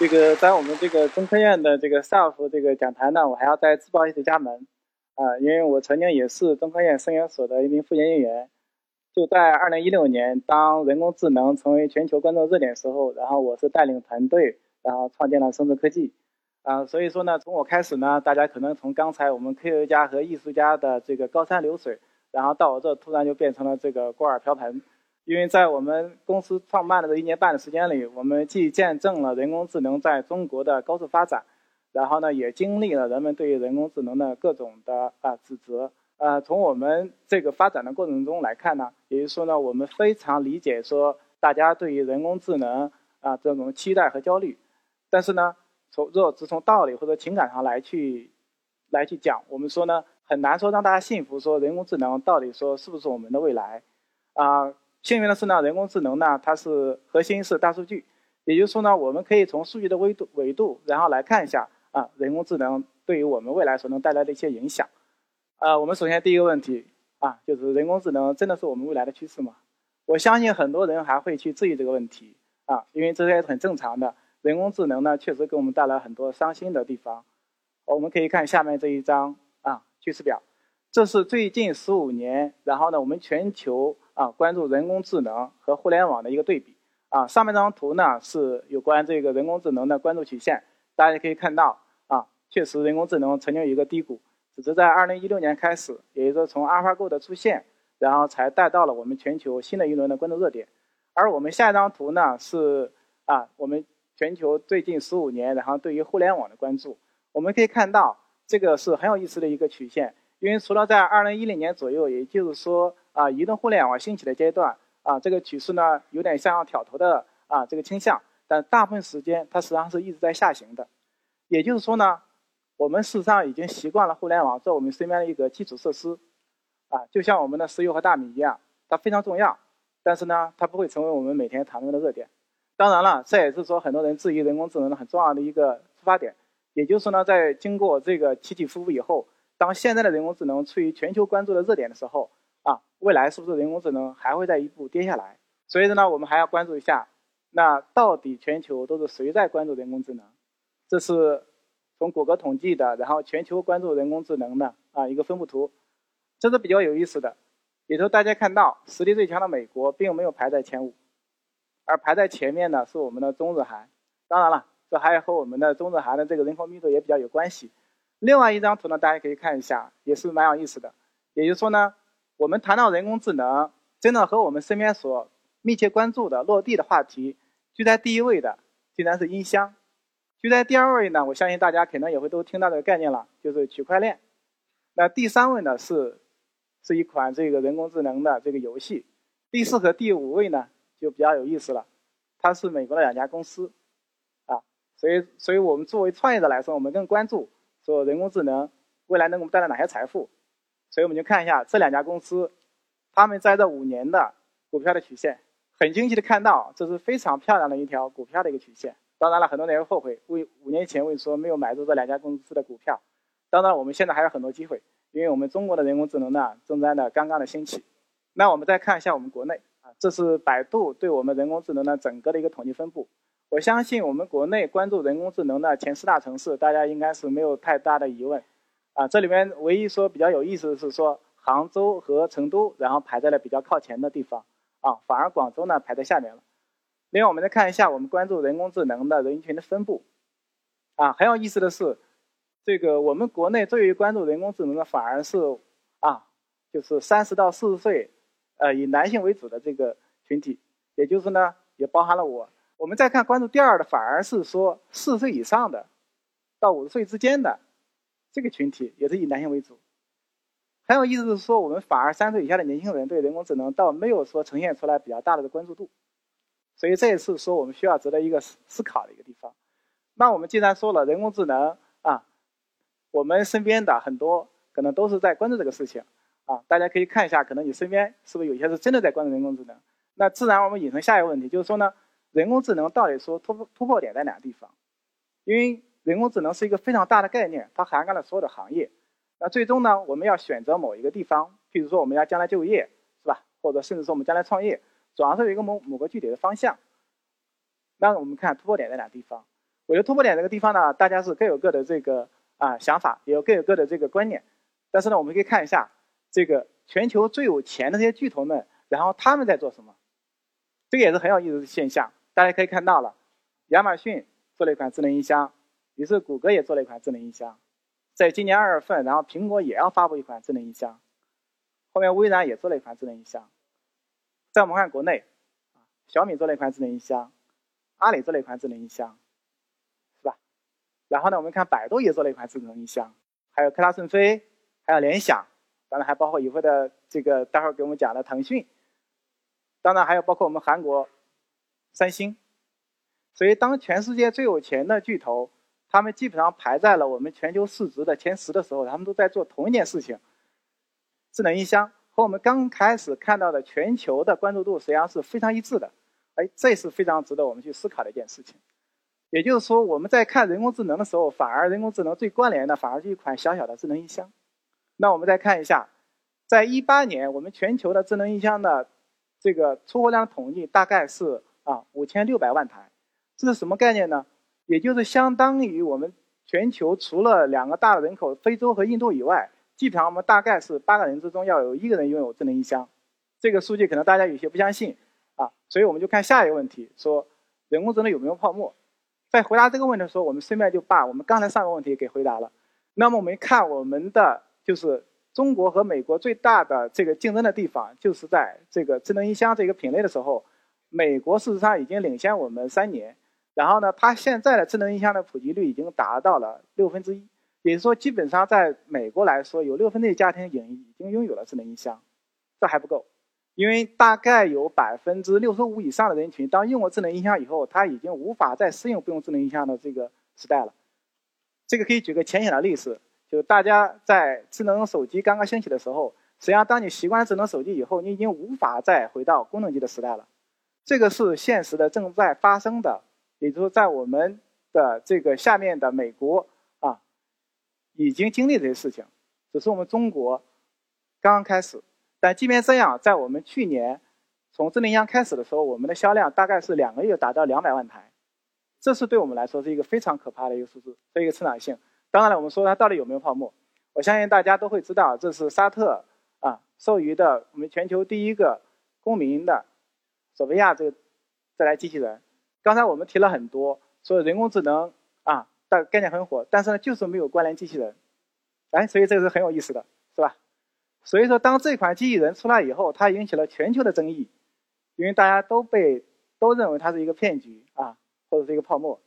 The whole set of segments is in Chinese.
这个在我们这个中科院的这个 SELF 这个讲坛呢，我还要再自报一次家门啊，因为我曾经也是中科院生研所的一名副研究员。就在2016年，当人工智能成为全球关注热点时候，然后我是带领团队，然后创建了生智科技啊。所以说呢，从我开始呢，大家可能从刚才我们科学家和艺术家的这个高山流水，然后到我这突然就变成了这个锅碗瓢盆。因为在我们公司创办的这1年半的时间里，我们既见证了人工智能在中国的高速发展，然后呢，也经历了人们对于人工智能的各种的指责。从我们这个发展的过程中来看呢，也就是说呢，我们非常理解说大家对于人工智能这种期待和焦虑。但是呢，若只从道理或者情感上来去讲，我们说呢，很难说让大家信服说人工智能到底说是不是我们的未来啊。幸运的是呢，人工智能呢，它是核心是大数据，也就是说呢，我们可以从数据的维度，然后来看一下人工智能对于我们未来所能带来的一些影响。我们首先第一个问题就是人工智能真的是我们未来的趋势吗？我相信很多人还会去质疑这个问题因为这是很正常的。人工智能呢，确实给我们带来很多伤心的地方。我们可以看下面这一张趋势表，这是最近15年，然后呢，我们全球关注人工智能和互联网的一个对比上面这张图呢，是有关这个人工智能的关注曲线。大家可以看到确实人工智能曾经有一个低谷，只是在2016年开始，也就是说从 AlphaGo 的出现，然后才带到了我们全球新的一轮的关注热点。而我们下一张图呢，是我们全球最近15年然后对于互联网的关注。我们可以看到这个是很有意思的一个曲线，因为除了在2010年左右，也就是说移动互联网兴起的阶段这个趋势呢有点向上挑头的这个倾向，但大部分时间它实际上是一直在下行的。也就是说呢，我们事实上已经习惯了互联网做我们身边的一个基础设施就像我们的石油和大米一样，它非常重要，但是呢，它不会成为我们每天谈论的热点。当然了，这也是说很多人质疑人工智能的很重要的一个出发点。也就是说呢，在经过这个起起伏伏以后，当现在的人工智能处于全球关注的热点的时候未来是不是人工智能还会再一步跌下来？所以呢，我们还要关注一下，那到底全球都是谁在关注人工智能？这是从谷歌统计的，然后全球关注人工智能的一个分布图，这是比较有意思的。也就是大家看到，实力最强的美国并没有排在前5，而排在前面呢是我们的中日韩。当然了，这还和我们的中日韩的这个人口密度也比较有关系。另外一张图呢，大家可以看一下，也是蛮有意思的。也就是说呢，我们谈到人工智能，真的和我们身边所密切关注的落地的话题，居在第一位的竟然是音箱。居在第2位呢，我相信大家可能也会都听到这个概念了，就是区块链。那第3位呢，是一款这个人工智能的这个游戏。第4和第5位呢，就比较有意思了，它是美国的2家公司所以我们作为创业者来说，我们更关注说人工智能未来能给我们带来哪些财富。所以我们就看一下这2家公司他们在这5年的股票的曲线。很惊喜的看到，这是非常漂亮的一条股票的一个曲线。当然了，很多人会后悔为5年前为说没有买入这2家公司的股票。当然我们现在还有很多机会，因为我们中国的人工智能呢正在刚刚的兴起。那我们再看一下我们国内这是百度对我们人工智能的整个的一个统计分布。我相信我们国内关注人工智能的前4大城市，大家应该是没有太大的疑问。这里面唯一说比较有意思的是说，杭州和成都然后排在了比较靠前的地方反而广州呢排在下面了。另外我们再看一下我们关注人工智能的人群的分布很有意思的是，这个我们国内最为关注人工智能的反而是就是30到40岁以男性为主的这个群体，也就是呢也包含了我们再看关注第2的反而是说40岁以上的到50岁之间的这个群体，也是以男性为主。很有意思的是说，我们反而3岁以下的年轻人对人工智能倒没有说呈现出来比较大的关注度，所以这也是说我们需要值得一个思考的一个地方。那我们既然说了人工智能我们身边的很多可能都是在关注这个事情啊，大家可以看一下，可能你身边是不是有些是真的在关注人工智能？那自然我们引申下一个问题，就是说呢，人工智能到底说突破点在哪个地方？因为人工智能是一个非常大的概念，它涵盖了所有的行业。那最终呢，我们要选择某一个地方，譬如说我们要将来就业，是吧？或者甚至说我们将来创业，总要是有一个某个具体的方向。那我们看突破点在哪个地方？我觉得突破点这个地方呢，大家是各有各的这个想法，也有各有各的这个观念。但是呢，我们可以看一下这个全球最有钱的这些巨头们，然后他们在做什么？这个也是很有意思的现象。大家可以看到了，亚马逊做了一款智能音箱，于是谷歌也做了一款智能音箱，在今年2月份，然后苹果也要发布一款智能音箱，后面微软也做了一款智能音箱。在我们看国内，小米做了一款智能音箱，阿里做了一款智能音箱，是吧？然后呢，我们看百度也做了一款智能音箱，还有科大讯飞，还有联想，当然还包括以后的这个待会儿给我们讲的腾讯，当然还有包括我们韩国三星。所以当全世界最有钱的巨头他们基本上排在了我们全球市值的前10的时候，他们都在做同一件事情。智能音箱和我们刚开始看到的全球的关注度实际上是非常一致的，哎，这是非常值得我们去思考的一件事情。也就是说，我们在看人工智能的时候，反而人工智能最关联的反而是一款小小的智能音箱。那我们再看一下，在2018年我们全球的智能音箱的这个出货量统计大概是5600万台。这是什么概念呢？也就是相当于我们全球除了2个大的人口非洲和印度以外，基本上我们大概是8个人之中要有1个人拥有智能音箱。这个数据可能大家有些不相信啊，所以我们就看下一个问题，说人工智能有没有泡沫。在回答这个问题的时候，我们顺便就把我们刚才上个问题给回答了。那么我们看我们的就是中国和美国最大的这个竞争的地方，就是在这个智能音箱这个品类的时候，美国事实上已经领先我们3年。然后呢，它现在的智能音箱的普及率已经达到了1/6，也就是说，基本上在美国来说，有1/6家庭已经拥有了智能音箱。这还不够，因为大概有65%以上的人群，当用过智能音箱以后，他已经无法再适应不用智能音箱的这个时代了。这个可以举个浅显的例子，就是大家在智能手机刚刚兴起的时候，实际上当你习惯了智能手机以后，你已经无法再回到功能机的时代了。这个是现实的，正在发生的。也就是在我们的这个下面的美国啊，已经经历这些事情，只是我们中国刚刚开始。但即便这样，在我们去年从智能音箱开始的时候，我们的销量大概是2个月达到200万台，这是对我们来说是一个非常可怕的一个数字，这一个成长性。当然了，我们说它到底有没有泡沫，我相信大家都会知道，这是沙特授予的我们全球第1个公民的索菲亚这台机器人。刚才我们提了很多，说人工智能的概念很火，但是呢，就是没有关联机器人，哎，所以这个是很有意思的，是吧？所以说，当这款机器人出来以后，它引起了全球的争议，因为大家都认为它是一个骗局或者是一个泡沫。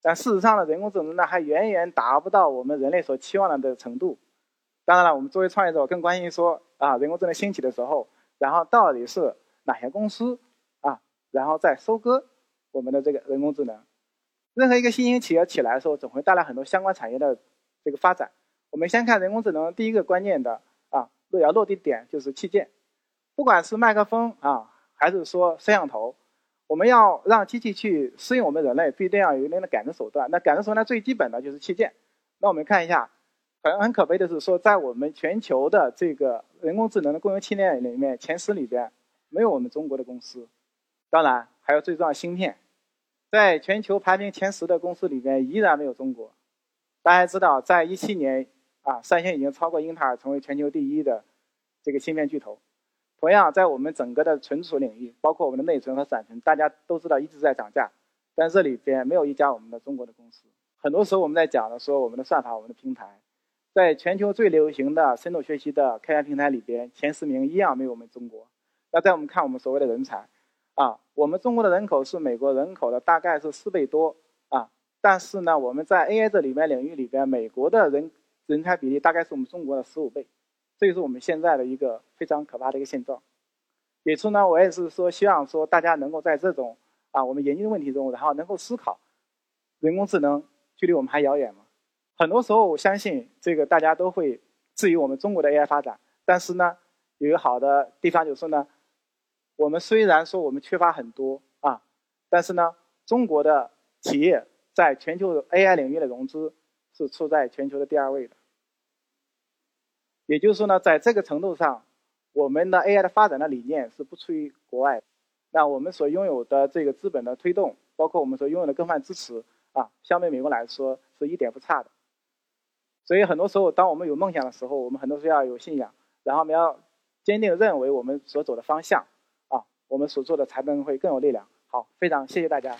但事实上呢，人工智能呢还远远达不到我们人类所期望的程度。当然了，我们作为创业者，我更关心说人工智能兴起的时候，然后到底是哪些公司然后再收割我们的这个人工智能。任何一个新兴企业起来的时候，总会带来很多相关产业的这个发展。我们先看人工智能第1个关键的落地点，就是器件，不管是麦克风还是说摄像头，我们要让机器去适应我们人类，必须要有一定的感知手段。那感知手段最基本的就是器件。那我们看一下，很可悲的是说，在我们全球的这个人工智能的供应器链里面，前10里边没有我们中国的公司。当然还有最重要的芯片，在全球排名前10的公司里面依然没有中国。大家知道，在2017年三星已经超过英特尔成为全球第1的这个芯片巨头。同样，在我们整个的存储领域，包括我们的内存和闪存，大家都知道一直在涨价，但这里边没有一家我们的中国的公司。很多时候我们在讲的说我们的算法、我们的平台，在全球最流行的深度学习的开源平台里边，前10名依然没有我们中国。那再我们看我们所谓的人才我们中国的人口是美国人口的大概是4倍多但是呢，我们在 AI 这里面领域里边，美国的人才比例大概是我们中国的15倍，这就是我们现在的一个非常可怕的一个现状。也就是呢，我也是说希望说大家能够在这种我们研究的问题中，然后能够思考人工智能距离我们还遥远吗？很多时候我相信这个大家都会质疑我们中国的 AI 发展，但是呢有一个好的地方就是呢，我们虽然说我们缺乏很多啊，但是呢中国的企业在全球 AI 领域的融资是处在全球的第2位的。也就是说呢，在这个程度上我们的 AI 的发展的理念是不出于国外的，那我们所拥有的这个资本的推动，包括我们所拥有的各方面支持啊，相对美国来说是一点不差的。所以很多时候当我们有梦想的时候，我们很多时候要有信仰，然后我们要坚定认为我们所走的方向啊，我们所做的才能会更有力量。好，非常谢谢大家。